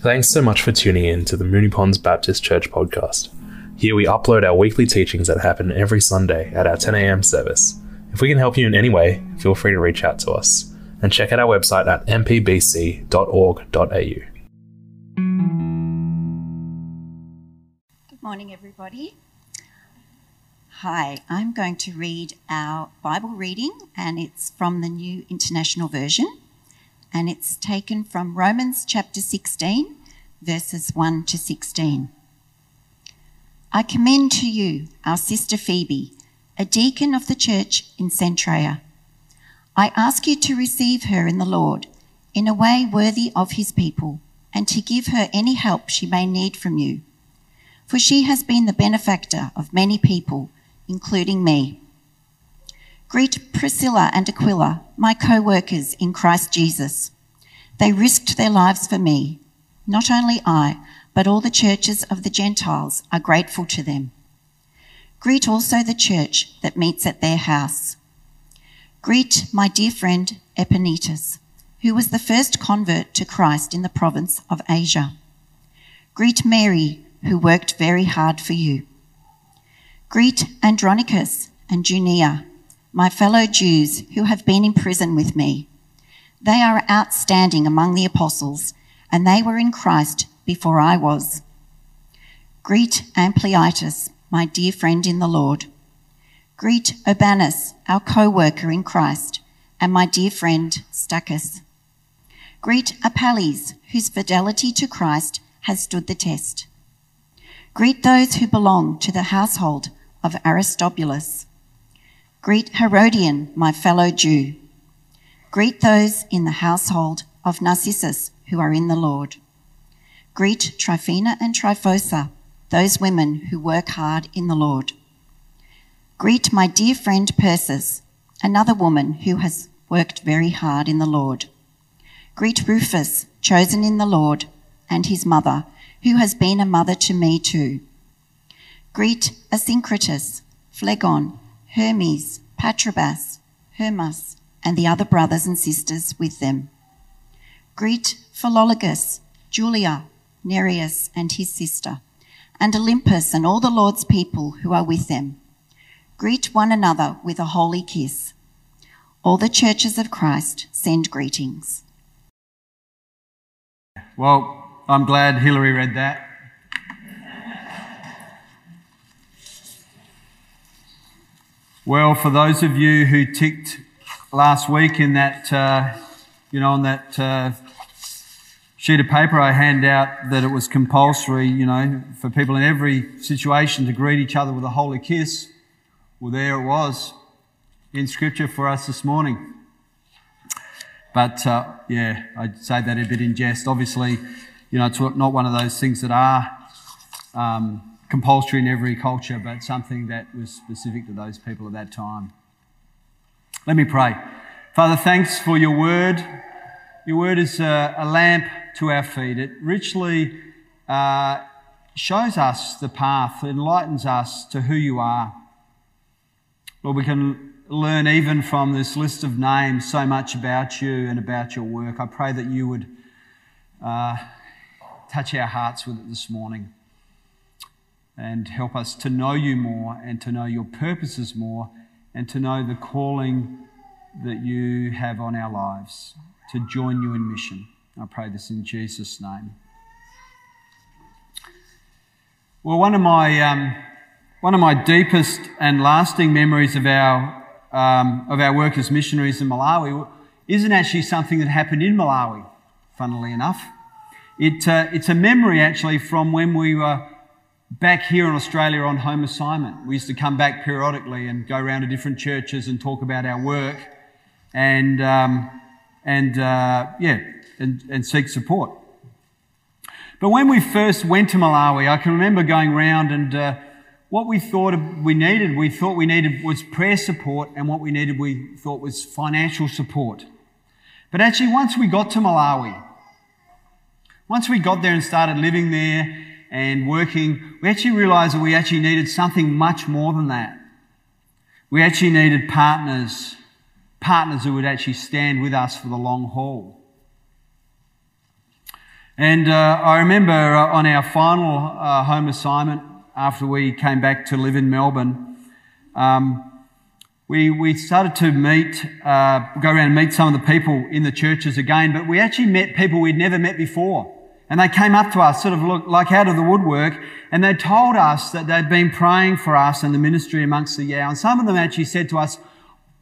Thanks so much for tuning in to the Moonee Ponds Baptist Church podcast. Here we upload our weekly teachings that happen every Sunday at our 10 a.m. service. If we can help you in any way, feel free to reach out to us and check out our website at mpbc.org.au. Good morning, everybody. Hi, I'm going to read our Bible reading, and it's from the New International Version, and it's taken from Romans chapter 16, verses 1 to 16. I commend to you our sister Phoebe, a deacon of the church in Cenchreae. I ask you to receive her in the Lord in a way worthy of his people, and to give her any help she may need from you. For she has been the benefactor of many people, including me. Greet Priscilla and Aquila, my co-workers in Christ Jesus. They risked their lives for me. Not only I, but all the churches of the Gentiles are grateful to them. Greet also the church that meets at their house. Greet my dear friend Epenetus, who was the first convert to Christ in the province of Asia. Greet Mary, who worked very hard for you. Greet Andronicus and Junia, my fellow Jews who have been in prison with me. They are outstanding among the apostles, and they were in Christ before I was. Greet Ampliatus, my dear friend in the Lord. Greet Urbanus, our co-worker in Christ, and my dear friend Stachys. Greet Apelles, whose fidelity to Christ has stood the test. Greet those who belong to the household of Aristobulus. Greet Herodian, my fellow Jew. Greet those in the household of Narcissus who are in the Lord. Greet Tryphena and Tryphosa, those women who work hard in the Lord. Greet my dear friend Persis, another woman who has worked very hard in the Lord. Greet Rufus, chosen in the Lord, and his mother, who has been a mother to me too. Greet Asyncritus, Phlegon, Hermes, Patrobas, Hermas, and the other brothers and sisters with them. Greet Philologus, Julia, Nereus and his sister, and Olympus and all the Lord's people who are with them. Greet one another with a holy kiss. All the churches of Christ send greetings. Well, I'm glad Hillary read that. Well, for those of you who ticked last week in that, on that sheet of paper I hand out that it was compulsory, for people in every situation to greet each other with a holy kiss, well, there it was in Scripture for us this morning. But, I'd say that a bit in jest. Obviously, it's not one of those things that are compulsory in every culture, but something that was specific to those people at that time. Let me pray. Father, thanks for your word. Your word is a lamp to our feet. It richly shows us the path, enlightens us to who you are. Lord, we can learn even from this list of names so much about you and about your work. I pray that you would touch our hearts with it this morning and help us to know you more and to know your purposes more and to know the calling that you have on our lives to join you in mission. I pray this in Jesus' name. Well, one of my deepest and lasting memories of our work as missionaries in Malawi isn't actually something that happened in Malawi, funnily enough. It's a memory actually from when we were back here in Australia on home assignment. We used to come back periodically and go around to different churches and talk about our work and seek support. But when we first went to Malawi, I can remember going around and what we thought we needed was prayer support, and what we needed we thought was financial support. But actually, once we got to Malawi, once we got there and started living there and working, we actually realised that we actually needed something much more than that. We actually needed partners who would actually stand with us for the long haul. And I remember on our final home assignment, after we came back to live in Melbourne, we started to meet, go around and meet some of the people in the churches again, but we actually met people we'd never met before. And they came up to us sort of like out of the woodwork, and they told us that they'd been praying for us and the ministry amongst the Yao. And some of them actually said to us,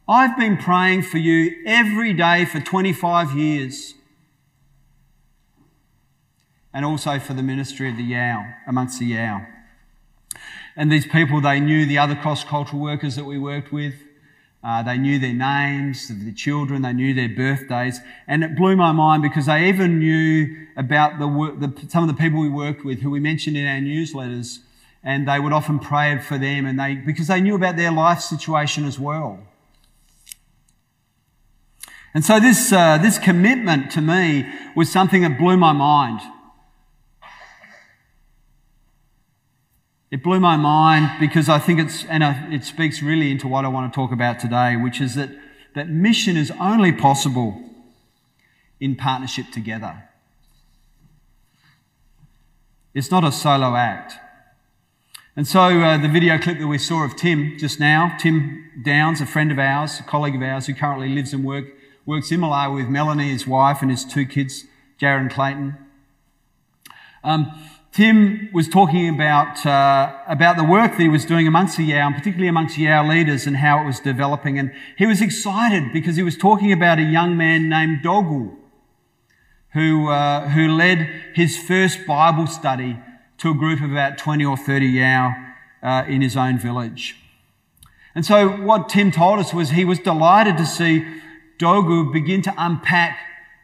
"I've been praying for you every day for 25 years. And also for the ministry of the Yao, amongst the Yao." And these people, they knew the other cross-cultural workers that we worked with. They knew their names, the children, they knew their birthdays. And it blew my mind because they even knew about some of the people we worked with who we mentioned in our newsletters. And they would often pray for them and because they knew about their life situation as well. And so this commitment to me was something that blew my mind. It blew my mind because I think it speaks really into what I want to talk about today, which is that mission is only possible in partnership together. It's not a solo act. And so the video clip that we saw of Tim just now, Tim Downs, a friend of ours, a colleague of ours who currently lives and works in Malawi with Melanie, his wife, and his two kids, Jared and Clayton. Tim was talking about the work that he was doing amongst the Yao, and particularly amongst Yao leaders, and how it was developing. And he was excited because he was talking about a young man named Dogu, who led his first Bible study to a group of about 20 or 30 Yao in his own village. And so what Tim told us was he was delighted to see Dogu begin to unpack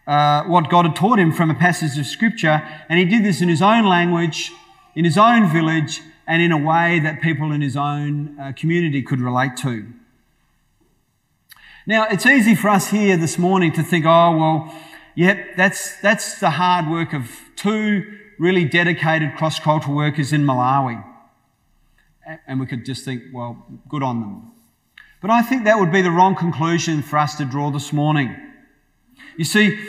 what God had taught him from a passage of Scripture, and he did this in his own language, in his own village, and in a way that people in his own community could relate to. Now, it's easy for us here this morning to think, oh, well, yep, that's the hard work of two really dedicated cross-cultural workers in Malawi. And we could just think, well, good on them. But I think that would be the wrong conclusion for us to draw this morning. You see,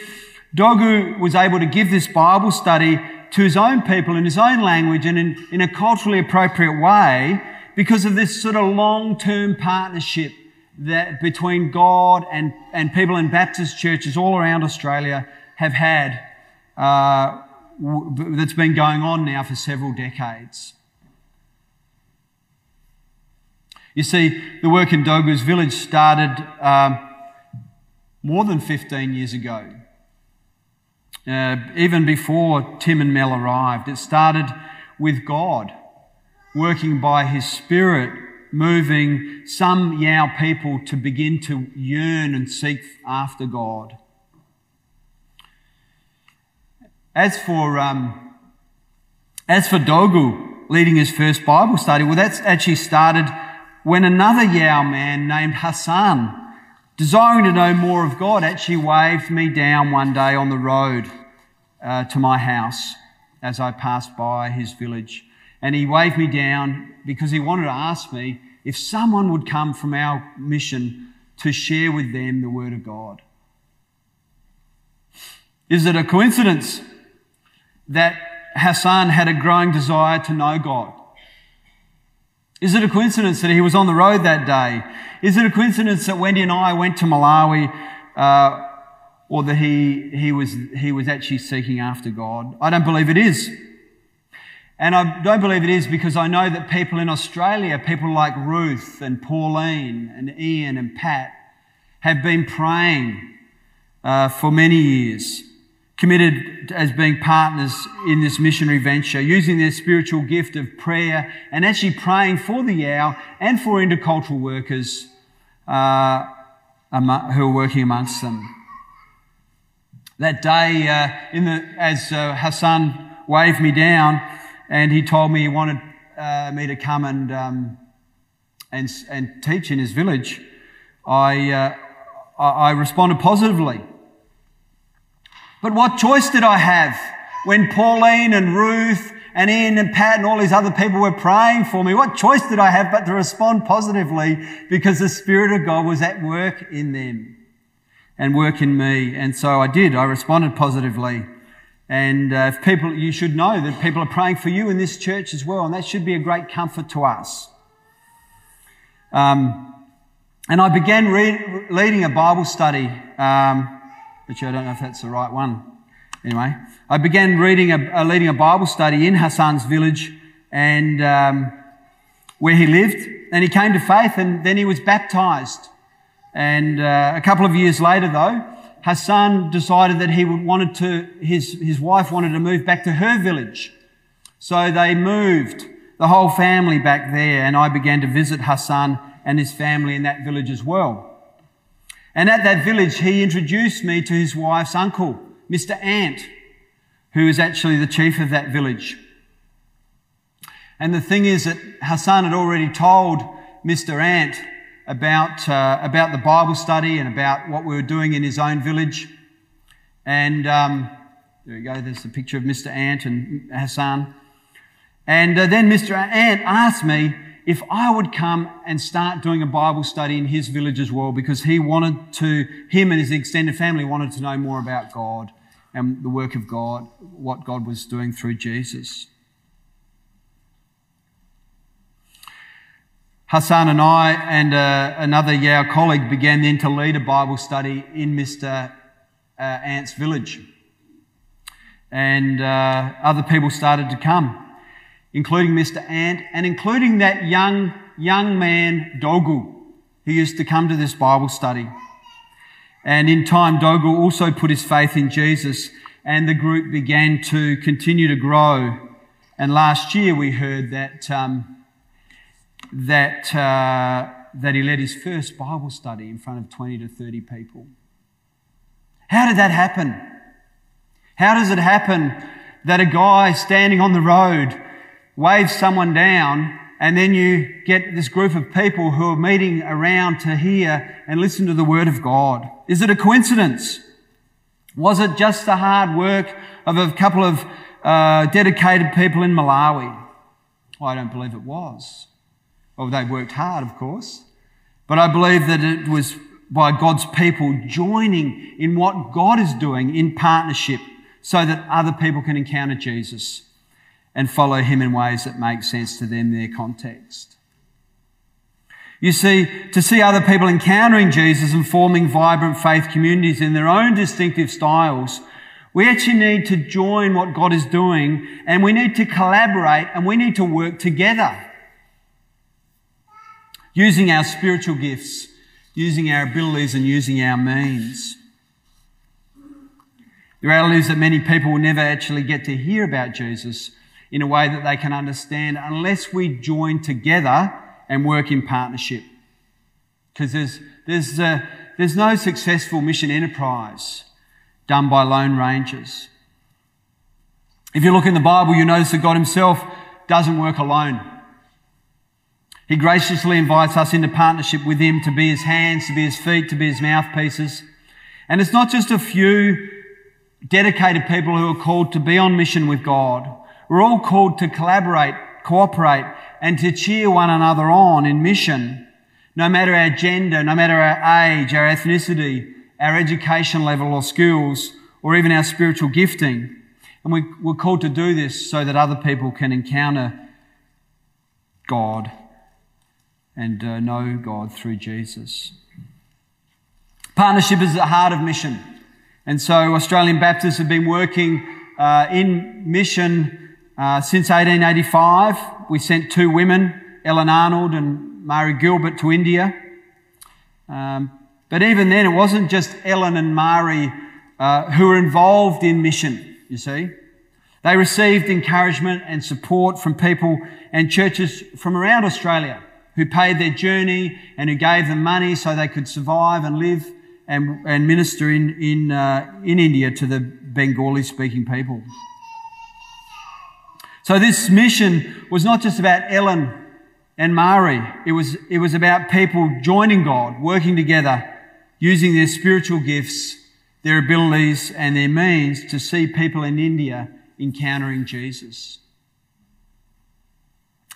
Dogu was able to give this Bible study to his own people in his own language and in a culturally appropriate way because of this sort of long-term partnership that between God and people in Baptist churches all around Australia have had, that's been going on now for several decades. You see, the work in Dogu's village started more than 15 years ago, even before Tim and Mel arrived. It started with God working by His Spirit, moving some Yao people to begin to yearn and seek after God. As for Dogu leading his first Bible study, well, that's actually started when another Yao man named Hassan, desiring to know more of God, actually waved me down one day on the road to my house as I passed by his village. And he waved me down because he wanted to ask me if someone would come from our mission to share with them the Word of God. Is it a coincidence that Hassan had a growing desire to know God? Is it a coincidence that he was on the road that day? Is it a coincidence that Wendy and I went to Malawi, or that he was actually seeking after God? I don't believe it is. And I don't believe it is because I know that people in Australia, people like Ruth and Pauline and Ian and Pat, have been praying for many years, committed as being partners in this missionary venture, using their spiritual gift of prayer and actually praying for the Yao and for intercultural workers who are working amongst them. That day, as Hassan waved me down and he told me he wanted me to come and teach in his village, I responded positively. But what choice did I have when Pauline and Ruth and Ian and Pat and all these other people were praying for me? What choice did I have but to respond positively because the Spirit of God was at work in them and work in me? And so I did. I responded positively And if people, you should know that people are praying for you in this church as well, and that should be a great comfort to us. And I began leading a Bible study, which I don't know if that's the right one. Anyway, I began leading a Bible study in Hassan's village and where he lived, and he came to faith, and then he was baptised. And a couple of years later, though, Hassan decided that he wanted to, his wife wanted to move back to her village. So they moved, the whole family, back there, and I began to visit Hassan and his family in that village as well. And at that village, he introduced me to his wife's uncle, Mr. Ant, who is actually the chief of that village. And the thing is that Hassan had already told Mr. Ant about the Bible study and about what we were doing in his own village. And there we go, there's the picture of Mr. Ant and Hassan. And then Mr. Ant asked me if I would come and start doing a Bible study in his village as well, because he wanted to, him and his extended family wanted to know more about God and the work of God, what God was doing through Jesus. Hassan and I and another Yao colleague began then to lead a Bible study in Mr. Ant's village. And other people started to come, including Mr. Ant and including that young man, Dogu, who used to come to this Bible study. And in time, Dogu also put his faith in Jesus, and the group began to continue to grow. And last year we heard that that he led his first Bible study in front of 20 to 30 people. How did that happen? How does it happen that a guy standing on the road waves someone down, and then you get this group of people who are meeting around to hear and listen to the Word of God? Is it a coincidence? Was it just the hard work of a couple of dedicated people in Malawi? Well, I don't believe it was. Well, they worked hard, of course, but I believe that it was by God's people joining in what God is doing in partnership so that other people can encounter Jesus and follow him in ways that make sense to them in their context. You see, to see other people encountering Jesus and forming vibrant faith communities in their own distinctive styles, we actually need to join what God is doing, and we need to collaborate, and we need to work together, using our spiritual gifts, using our abilities and using our means. The reality is that many people will never actually get to hear about Jesus in a way that they can understand unless we join together and work in partnership. Because there's no successful mission enterprise done by lone rangers. If you look in the Bible, you notice that God himself doesn't work alone. He graciously invites us into partnership with him to be his hands, to be his feet, to be his mouthpieces. And it's not just a few dedicated people who are called to be on mission with God. We're all called to collaborate, cooperate, and to cheer one another on in mission, no matter our gender, no matter our age, our ethnicity, our education level or skills, or even our spiritual gifting. And we're called to do this so that other people can encounter God and know God through Jesus. Partnership is at the heart of mission. And so Australian Baptists have been working in mission since 1885. We sent two women, Ellen Arnold and Mary Gilbert, to India. But even then, it wasn't just Ellen and Mary who were involved in mission, you see. They received encouragement and support from people and churches from around Australia, who paid their journey and who gave them money so they could survive and live and minister in India to the Bengali-speaking people. So this mission was not just about Ellen and Mari. It was about people joining God, working together, using their spiritual gifts, their abilities and their means to see people in India encountering Jesus.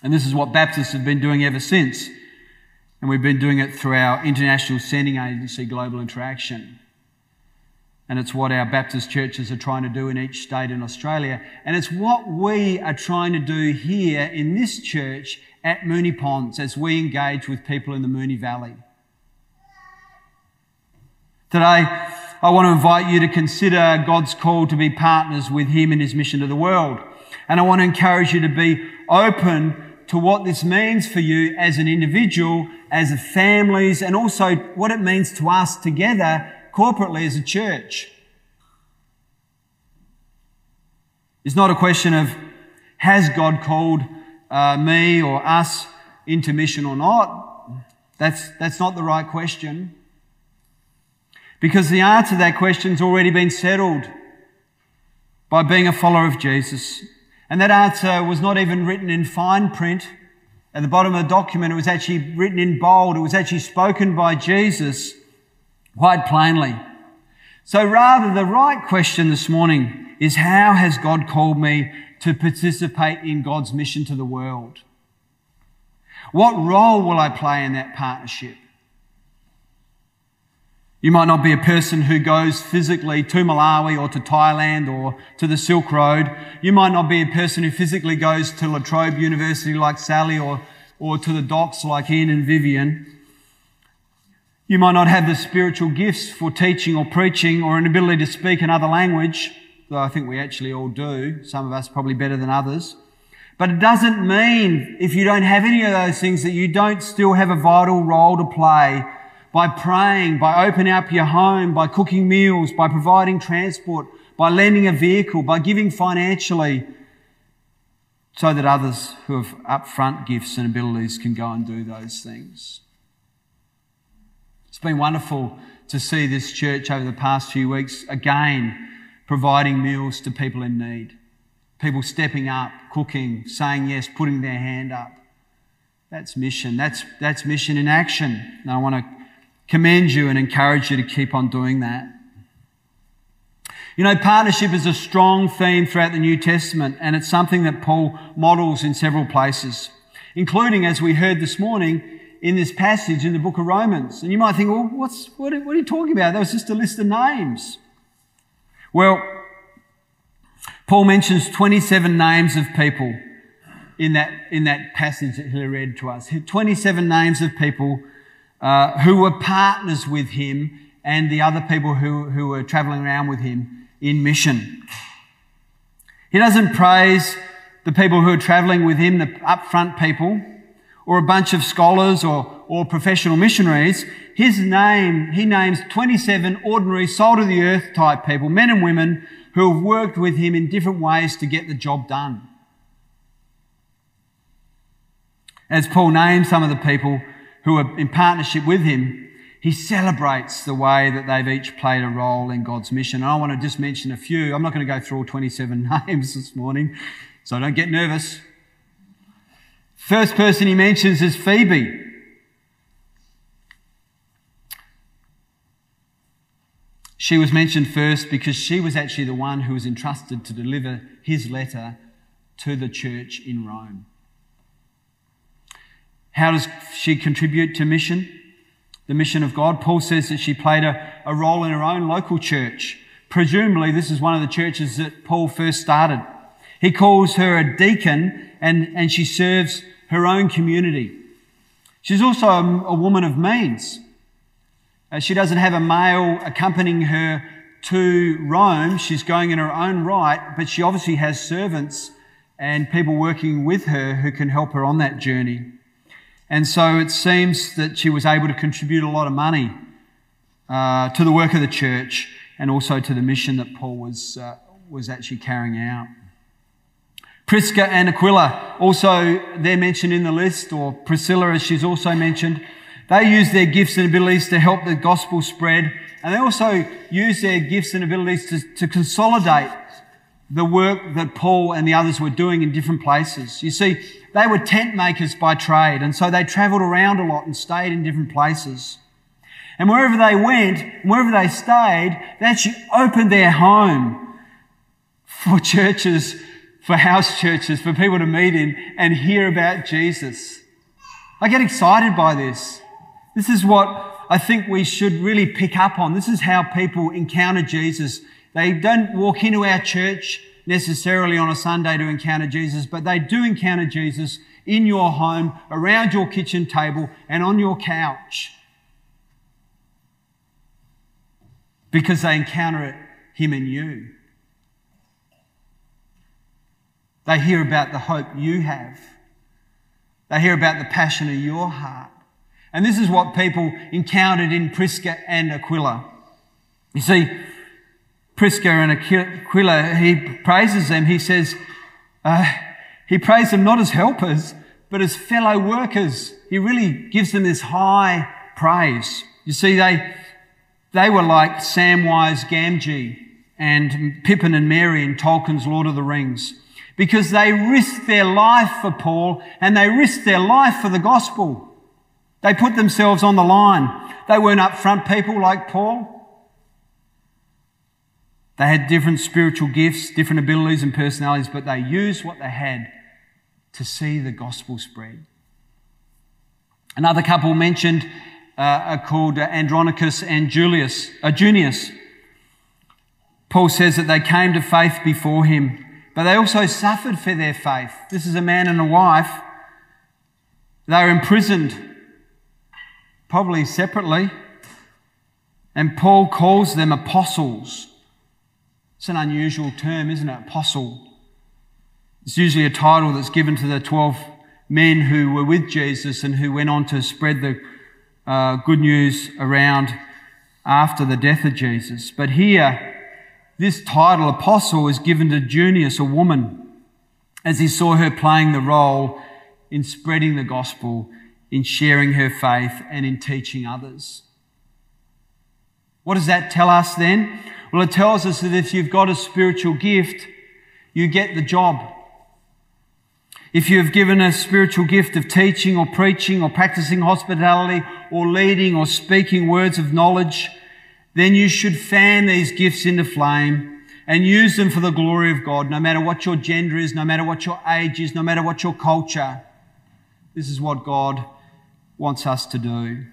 And this is what Baptists have been doing ever since. And we've been doing it through our international sending agency, Global Interaction. And it's what our Baptist churches are trying to do in each state in Australia. And it's what we are trying to do here in this church at Moonee Ponds as we engage with people in the Moonee Valley. Today, I want to invite you to consider God's call to be partners with Him in His mission to the world. And I want to encourage you to be open to what this means for you as an individual, as a families, and also what it means to us together corporately as a church. It's not a question of has God called me or us into mission or not. That's not the right question, because the answer to that question's already been settled by being a follower of Jesus. And that answer was not even written in fine print at the bottom of the document. It was actually written in bold. It was actually spoken by Jesus quite plainly. So rather, the right question this morning is, how has God called me to participate in God's mission to the world? What role will I play in that partnership? You might not be a person who goes physically to Malawi or to Thailand or to the Silk Road. You might not be a person who physically goes to La Trobe University like Sally or to the docks like Ian and Vivian. You might not have the spiritual gifts for teaching or preaching or an ability to speak another language, though I think we actually all do, some of us probably better than others. But it doesn't mean if you don't have any of those things that you don't still have a vital role to play by praying, by opening up your home, by cooking meals, by providing transport, by lending a vehicle, by giving financially, so that others who have upfront gifts and abilities can go and do those things. It's been wonderful to see this church over the past few weeks again providing meals to people in need. People stepping up, cooking, saying yes, putting their hand up. That's mission. That's mission in action. And I want to commend you and encourage you to keep on doing that. You know, partnership is a strong theme throughout the New Testament, and it's something that Paul models in several places, including, as we heard this morning, in this passage in the book of Romans. And you might think, well, what are you talking about? That was just a list of names. Well, Paul mentions 27 names of people in that passage that he read to us. 27 names of people who were partners with him and the other people who were travelling around with him in mission. He doesn't praise the people who are travelling with him, the upfront people, or a bunch of scholars or professional missionaries. He names 27 ordinary salt-of-the-earth type people, men and women, who have worked with him in different ways to get the job done. As Paul names some of the people who are in partnership with him, he celebrates the way that they've each played a role in God's mission. And I want to just mention a few. I'm not going to go through all 27 names this morning, so don't get nervous. First person he mentions is Phoebe. She was mentioned first because she was actually the one who was entrusted to deliver his letter to the church in Rome. How does she contribute to mission? The mission of God? Paul says that she played a role in her own local church. Presumably, this is one of the churches that Paul first started. He calls her a deacon, and she serves her own community. She's also a woman of means. She doesn't have a male accompanying her to Rome. She's going in her own right, but she obviously has servants and people working with her who can help her on that journey. And so it seems that she was able to contribute a lot of money to the work of the church and also to the mission that Paul was actually carrying out. Prisca and Aquila, also they're mentioned in the list, or Priscilla as she's also mentioned. They use their gifts and abilities to help the gospel spread, and they also use their gifts and abilities to consolidate the work that Paul and the others were doing in different places. You see, they were tent makers by trade, and so they travelled around a lot and stayed in different places. And wherever they went, wherever they stayed, they actually opened their home for churches, for house churches, for people to meet in and hear about Jesus. I get excited by this. This is what I think we should really pick up on. This is how people encounter Jesus. They don't walk into our church necessarily on a Sunday to encounter Jesus, but they do encounter Jesus in your home, around your kitchen table, and on your couch, because they encounter him in you. They hear about the hope you have. They hear about the passion of your heart. And this is what people encountered in Prisca and Aquila. You see, Prisca and Aquila, he praises them. He says, he praised them not as helpers, but as fellow workers. He really gives them this high praise. You see, they were like Samwise Gamgee and Pippin and Mary in Tolkien's Lord of the Rings, because they risked their life for Paul and they risked their life for the gospel. They put themselves on the line. They weren't upfront people like Paul. They had different spiritual gifts, different abilities and personalities, but they used what they had to see the gospel spread. Another couple mentioned are called Andronicus and Junius. Paul says that they came to faith before him, but they also suffered for their faith. This is a man and a wife. They were imprisoned, probably separately, and Paul calls them apostles. It's an unusual term, isn't it? Apostle. It's usually a title that's given to the 12 men who were with Jesus and who went on to spread the good news around after the death of Jesus. But here, this title, apostle, is given to Junius, a woman, as he saw her playing the role in spreading the gospel, in sharing her faith and in teaching others. What does that tell us then? Well, it tells us that if you've got a spiritual gift, you get the job. If you've given a spiritual gift of teaching or preaching or practicing hospitality or leading or speaking words of knowledge, then you should fan these gifts into flame and use them for the glory of God, no matter what your gender is, no matter what your age is, no matter what your culture. This is what God wants us to do.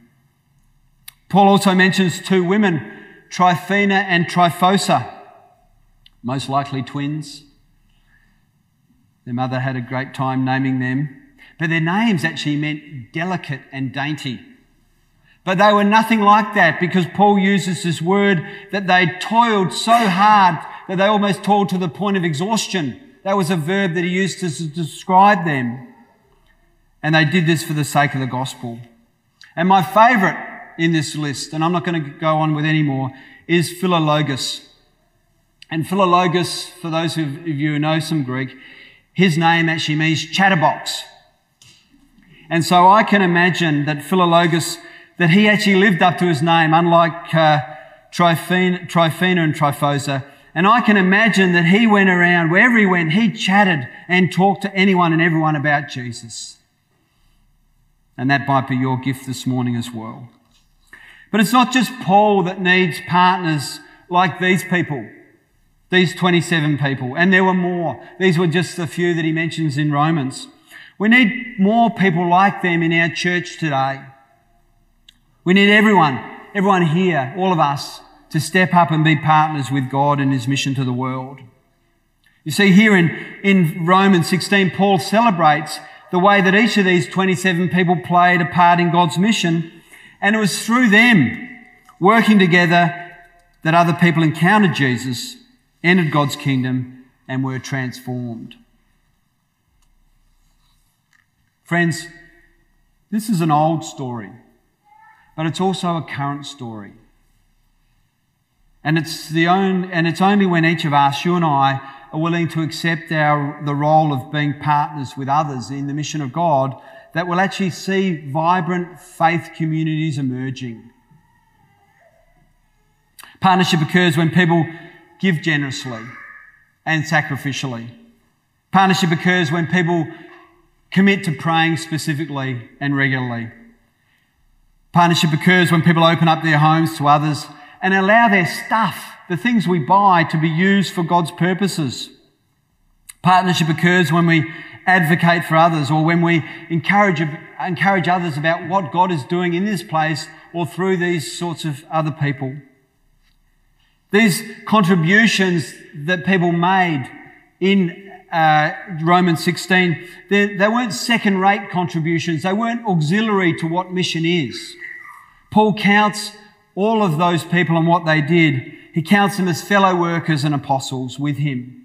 Paul also mentions two women, Tryphena and Tryphosa, most likely twins. Their mother had a great time naming them. But their names actually meant delicate and dainty. But they were nothing like that, because Paul uses this word that they toiled so hard that they almost toiled to the point of exhaustion. That was a verb that he used to describe them. And they did this for the sake of the gospel. And my favourite in this list, and I'm not going to go on with any more, is Philologus. And Philologus, for those of you who know some Greek, his name actually means chatterbox. And so I can imagine that Philologus, that he actually lived up to his name, unlike Tryphena and Tryphosa. And I can imagine that he went around, wherever he went, he chatted and talked to anyone and everyone about Jesus. And that might be your gift this morning as well. But it's not just Paul that needs partners like these people, these 27 people. And there were more. These were just the few that he mentions in Romans. We need more people like them in our church today. We need everyone here, all of us, to step up and be partners with God in his mission to the world. You see, here in Romans 16, Paul celebrates the way that each of these 27 people played a part in God's mission, and it was through them working together that other people encountered Jesus, entered God's kingdom, and were transformed. Friends, this is an old story, but it's also a current story. And it's only when each of us, you and I, are willing to accept the role of being partners with others in the mission of God that will actually see vibrant faith communities emerging. Partnership occurs when people give generously and sacrificially. Partnership occurs when people commit to praying specifically and regularly. Partnership occurs when people open up their homes to others and allow their stuff, the things we buy, to be used for God's purposes. Partnership occurs when we advocate for others, or when we encourage others about what God is doing in this place or through these sorts of other people. These contributions that people made in Romans 16, they weren't second-rate contributions. They weren't auxiliary to what mission is. Paul counts all of those people and what they did. He counts them as fellow workers and apostles with him.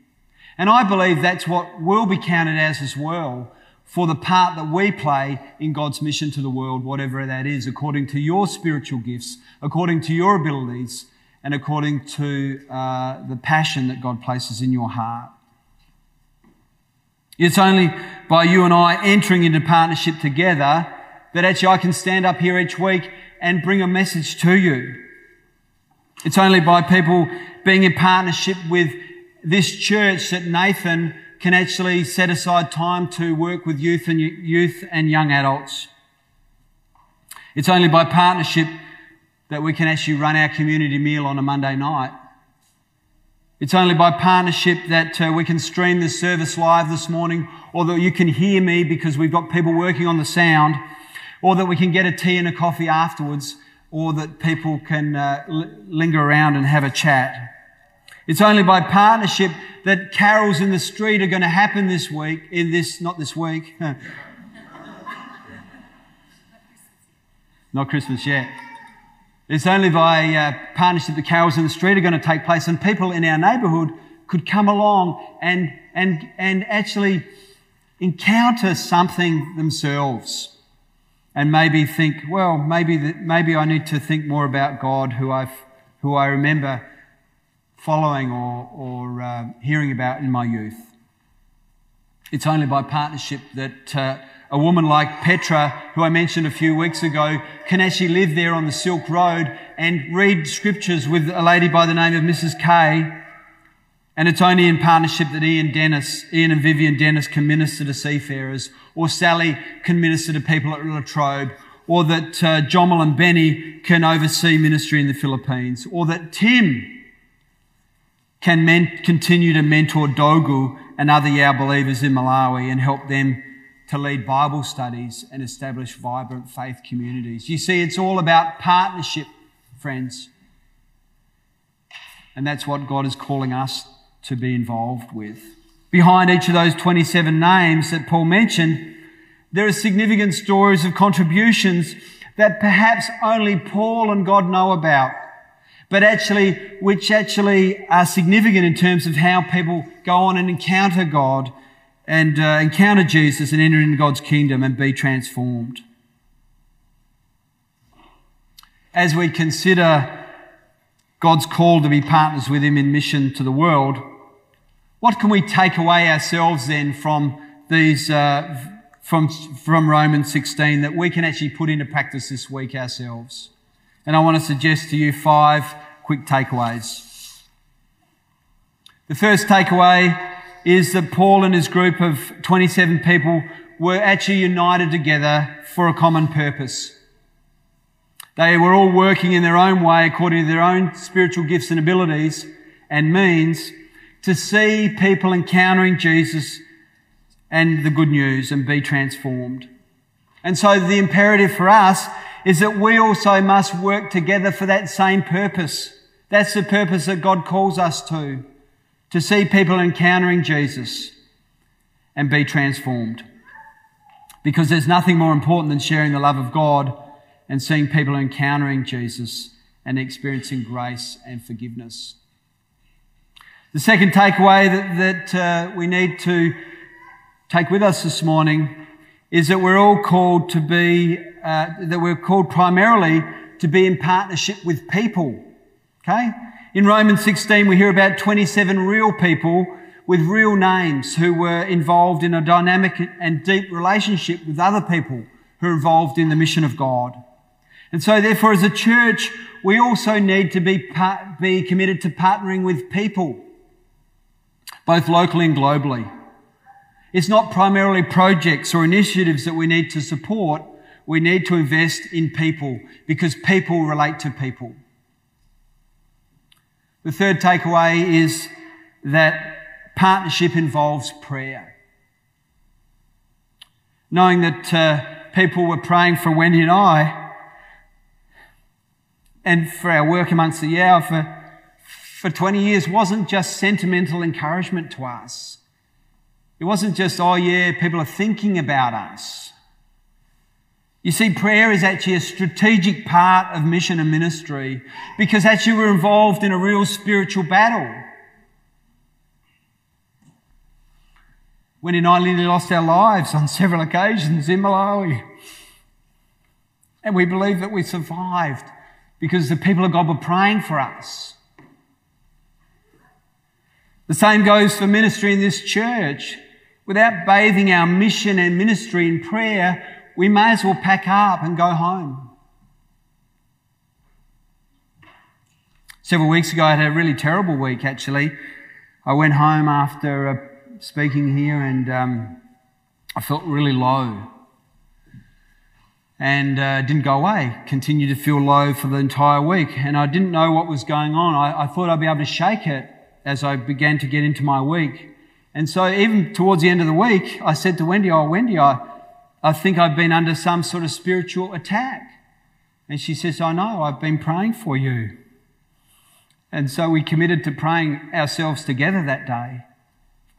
And I believe that's what will be counted as well for the part that we play in God's mission to the world, whatever that is, according to your spiritual gifts, according to your abilities, and according to the passion that God places in your heart. It's only by you and I entering into partnership together that actually I can stand up here each week and bring a message to you. It's only by people being in partnership with this church that Nathan can actually set aside time to work with youth and young adults. It's only by partnership that we can actually run our community meal on a Monday night. It's only by partnership that we can stream this service live this morning, or that you can hear me because we've got people working on the sound, or that we can get a tea and a coffee afterwards, or that people can linger around and have a chat. It's only by partnership that carols in the street are going to happen this week, not Christmas yet. It's only by partnership that carols in the street are going to take place, and people in our neighbourhood could come along and actually encounter something themselves. And maybe think, well, maybe I need to think more about God, who I remember following or hearing about in my youth. It's only by partnership that a woman like Petra, who I mentioned a few weeks ago, can actually live there on the Silk Road and read scriptures with a lady by the name of Mrs. K. And it's only in partnership that Ian and Vivian Dennis can minister to seafarers, or Sally can minister to people at Latrobe, or that Jomal and Benny can oversee ministry in the Philippines, or that Tim can continue to mentor Dogu and other Yao believers in Malawi and help them to lead Bible studies and establish vibrant faith communities. You see, it's all about partnership, friends. And that's what God is calling us to be involved with. Behind each of those 27 names that Paul mentioned, there are significant stories of contributions that perhaps only Paul and God know about, but which are significant in terms of how people go on and encounter God and encounter Jesus and enter into God's kingdom and be transformed. As we consider God's call to be partners with him in mission to the world, what can we take away ourselves then from these from Romans 16 that we can actually put into practice this week ourselves? And I want to suggest to you 5 quick takeaways. The first takeaway is that Paul and his group of 27 people were actually united together for a common purpose. They were all working in their own way according to their own spiritual gifts and abilities and means to see people encountering Jesus and the good news and be transformed. And so the imperative for us is that we also must work together for that same purpose. That's the purpose that God calls us to see people encountering Jesus and be transformed. Because there's nothing more important than sharing the love of God and seeing people encountering Jesus and experiencing grace and forgiveness. The second takeaway that we need to take with us this morning is that we're all called to be, we're called primarily to be in partnership with people, okay? In Romans 16, we hear about 27 real people with real names who were involved in a dynamic and deep relationship with other people who are involved in the mission of God. And so therefore, as a church, we also need to be committed to partnering with people, both locally and globally. It's not primarily projects or initiatives that we need to support. We need to invest in people because people relate to people. The third takeaway is that partnership involves prayer. Knowing that people were praying for Wendy and I, and for our work amongst the Yao for 20 years wasn't just sentimental encouragement to us. It wasn't just, oh yeah, people are thinking about us. You see, prayer is actually a strategic part of mission and ministry because actually we're involved in a real spiritual battle. Wendy and I nearly lost our lives on several occasions in Malawi. And we believe that we survived because the people of God were praying for us. The same goes for ministry in this church. Without bathing our mission and ministry in prayer, we may as well pack up and go home. Several weeks ago, I had a really terrible week, actually. I went home after speaking here and I felt really low. And didn't go away, continued to feel low for the entire week. And I didn't know what was going on. I thought I'd be able to shake it as I began to get into my week. And so even towards the end of the week, I said to Wendy, oh, Wendy, I think I've been under some sort of spiritual attack. And she says, I know, I've been praying for you. And so we committed to praying ourselves together that day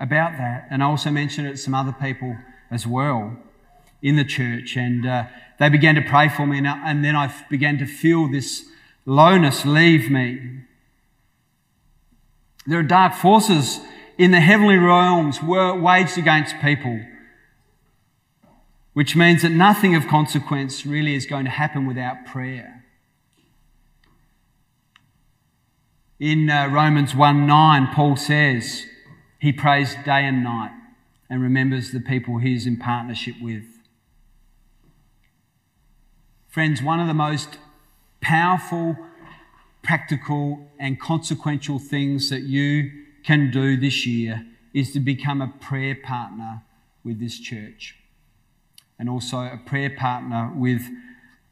about that. And I also mentioned it to some other people as well in the church, and they began to pray for me, and then I began to feel this lowness leave me. There are dark forces in the heavenly realms waged against people, which means that nothing of consequence really is going to happen without prayer. In Romans 1:9, Paul says he prays day and night and remembers the people he is in partnership with. Friends, one of the most powerful, practical and consequential things that you can do this year is to become a prayer partner with this church and also a prayer partner with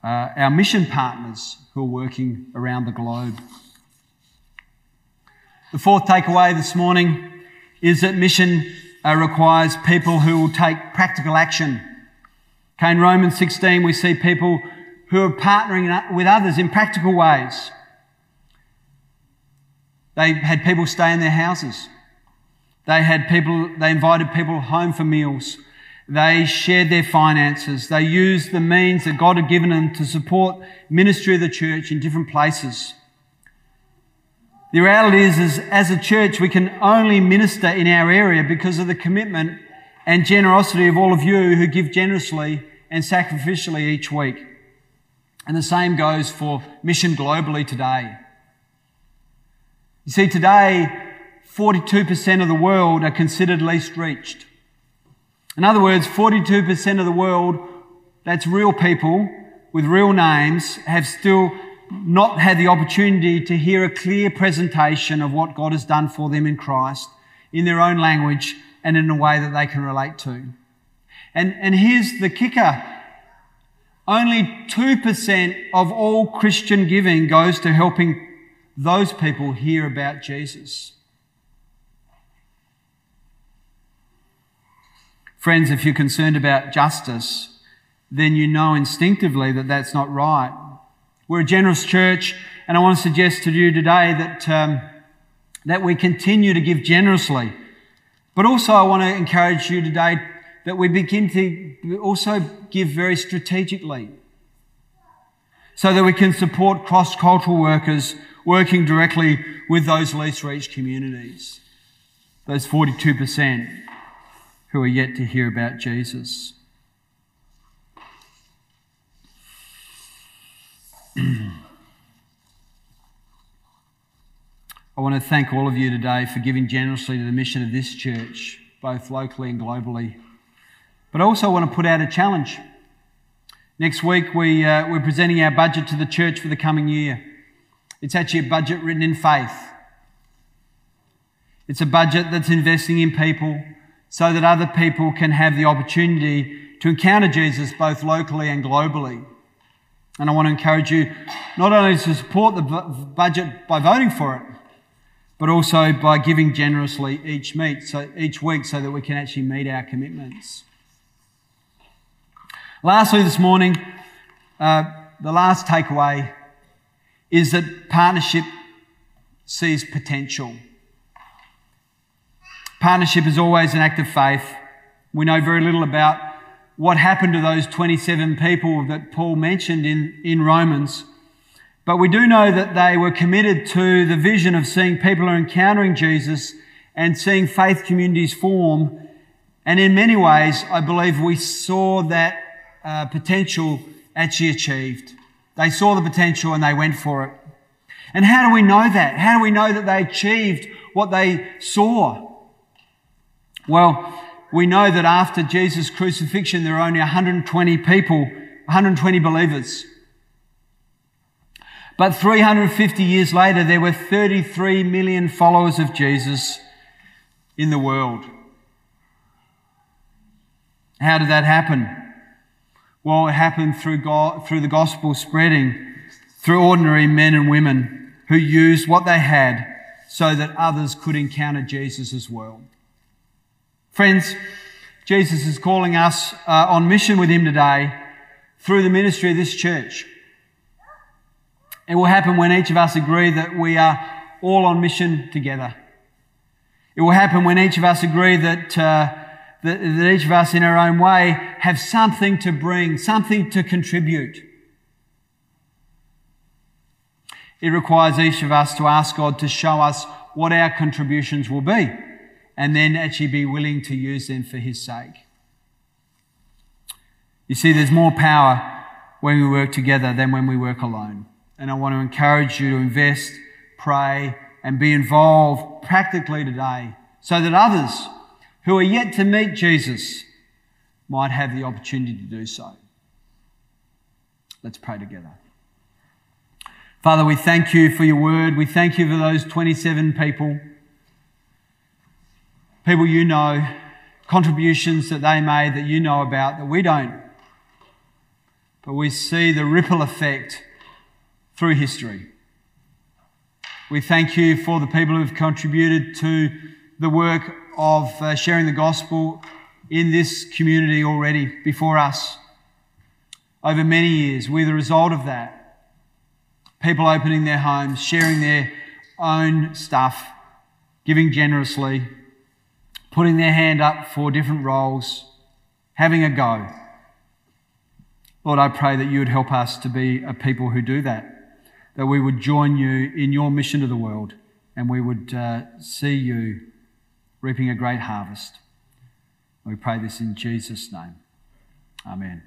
our mission partners who are working around the globe. The fourth takeaway this morning is that mission requires people who will take practical action. Okay, in Romans 16 we see people who are partnering with others in practical ways. They had people stay in their houses. They invited people home for meals. They shared their finances. They used the means that God had given them to support ministry of the church in different places. The reality is as a church we can only minister in our area because of the commitment and generosity of all of you who give generously and sacrificially each week. And the same goes for mission globally today. You see, today, 42% of the world are considered least reached. In other words, 42% of the world, that's real people with real names, have still not had the opportunity to hear a clear presentation of what God has done for them in Christ in their own language and in a way that they can relate to. And here's the kicker. Only 2% of all Christian giving goes to helping those people hear about Jesus. Friends, if you're concerned about justice, then you know instinctively that that's not right. We're a generous church, and I want to suggest to you today that, that we continue to give generously. But also I want to encourage you today that we begin to also give very strategically so that we can support cross-cultural workers working directly with those least reached communities, those 42% who are yet to hear about Jesus. I want to thank all of you today for giving generously to the mission of this church, both locally and globally. But I also want to put out a challenge. Next week, we're presenting our budget to the church for the coming year. It's actually a budget written in faith. It's a budget that's investing in people so that other people can have the opportunity to encounter Jesus both locally and globally. And I want to encourage you not only to support the budget by voting for it, but also by giving generously each week so that we can actually meet our commitments. Lastly this morning, the last takeaway is that partnership sees potential. Partnership is always an act of faith. We know very little about what happened to those 27 people that Paul mentioned in Romans. But we do know that they were committed to the vision of seeing people who are encountering Jesus and seeing faith communities form. And in many ways, I believe we saw that potential actually achieved. They saw the potential and they went for it. And how do we know that? How do we know that they achieved what they saw? Well, we know that after Jesus' crucifixion, there were only 120 people, 120 believers. But 350 years later, there were 33 million followers of Jesus in the world. How did that happen? Well, it happened through God, through the gospel spreading, through ordinary men and women who used what they had so that others could encounter Jesus as well. Friends, Jesus is calling us on mission with him today through the ministry of this church. It will happen when each of us agree that we are all on mission together. It will happen when each of us agree that that each of us in our own way have something to bring, something to contribute. It requires each of us to ask God to show us what our contributions will be and then actually be willing to use them for his sake. You see, there's more power when we work together than when we work alone. And I want to encourage you to invest, pray, and be involved practically today so that others who are yet to meet Jesus might have the opportunity to do so. Let's pray together. Father, we thank you for your word. We thank you for those 27 people you know, contributions that they made that you know about that we don't. But we see the ripple effect through history. We thank you for the people who have contributed to the work of sharing the gospel in this community already before us over many years. We're the result of that. People opening their homes, sharing their own stuff, giving generously, putting their hand up for different roles, having a go. Lord, I pray that you would help us to be a people who do that we would join you in your mission to the world and we would see you reaping a great harvest. We pray this in Jesus' name. Amen.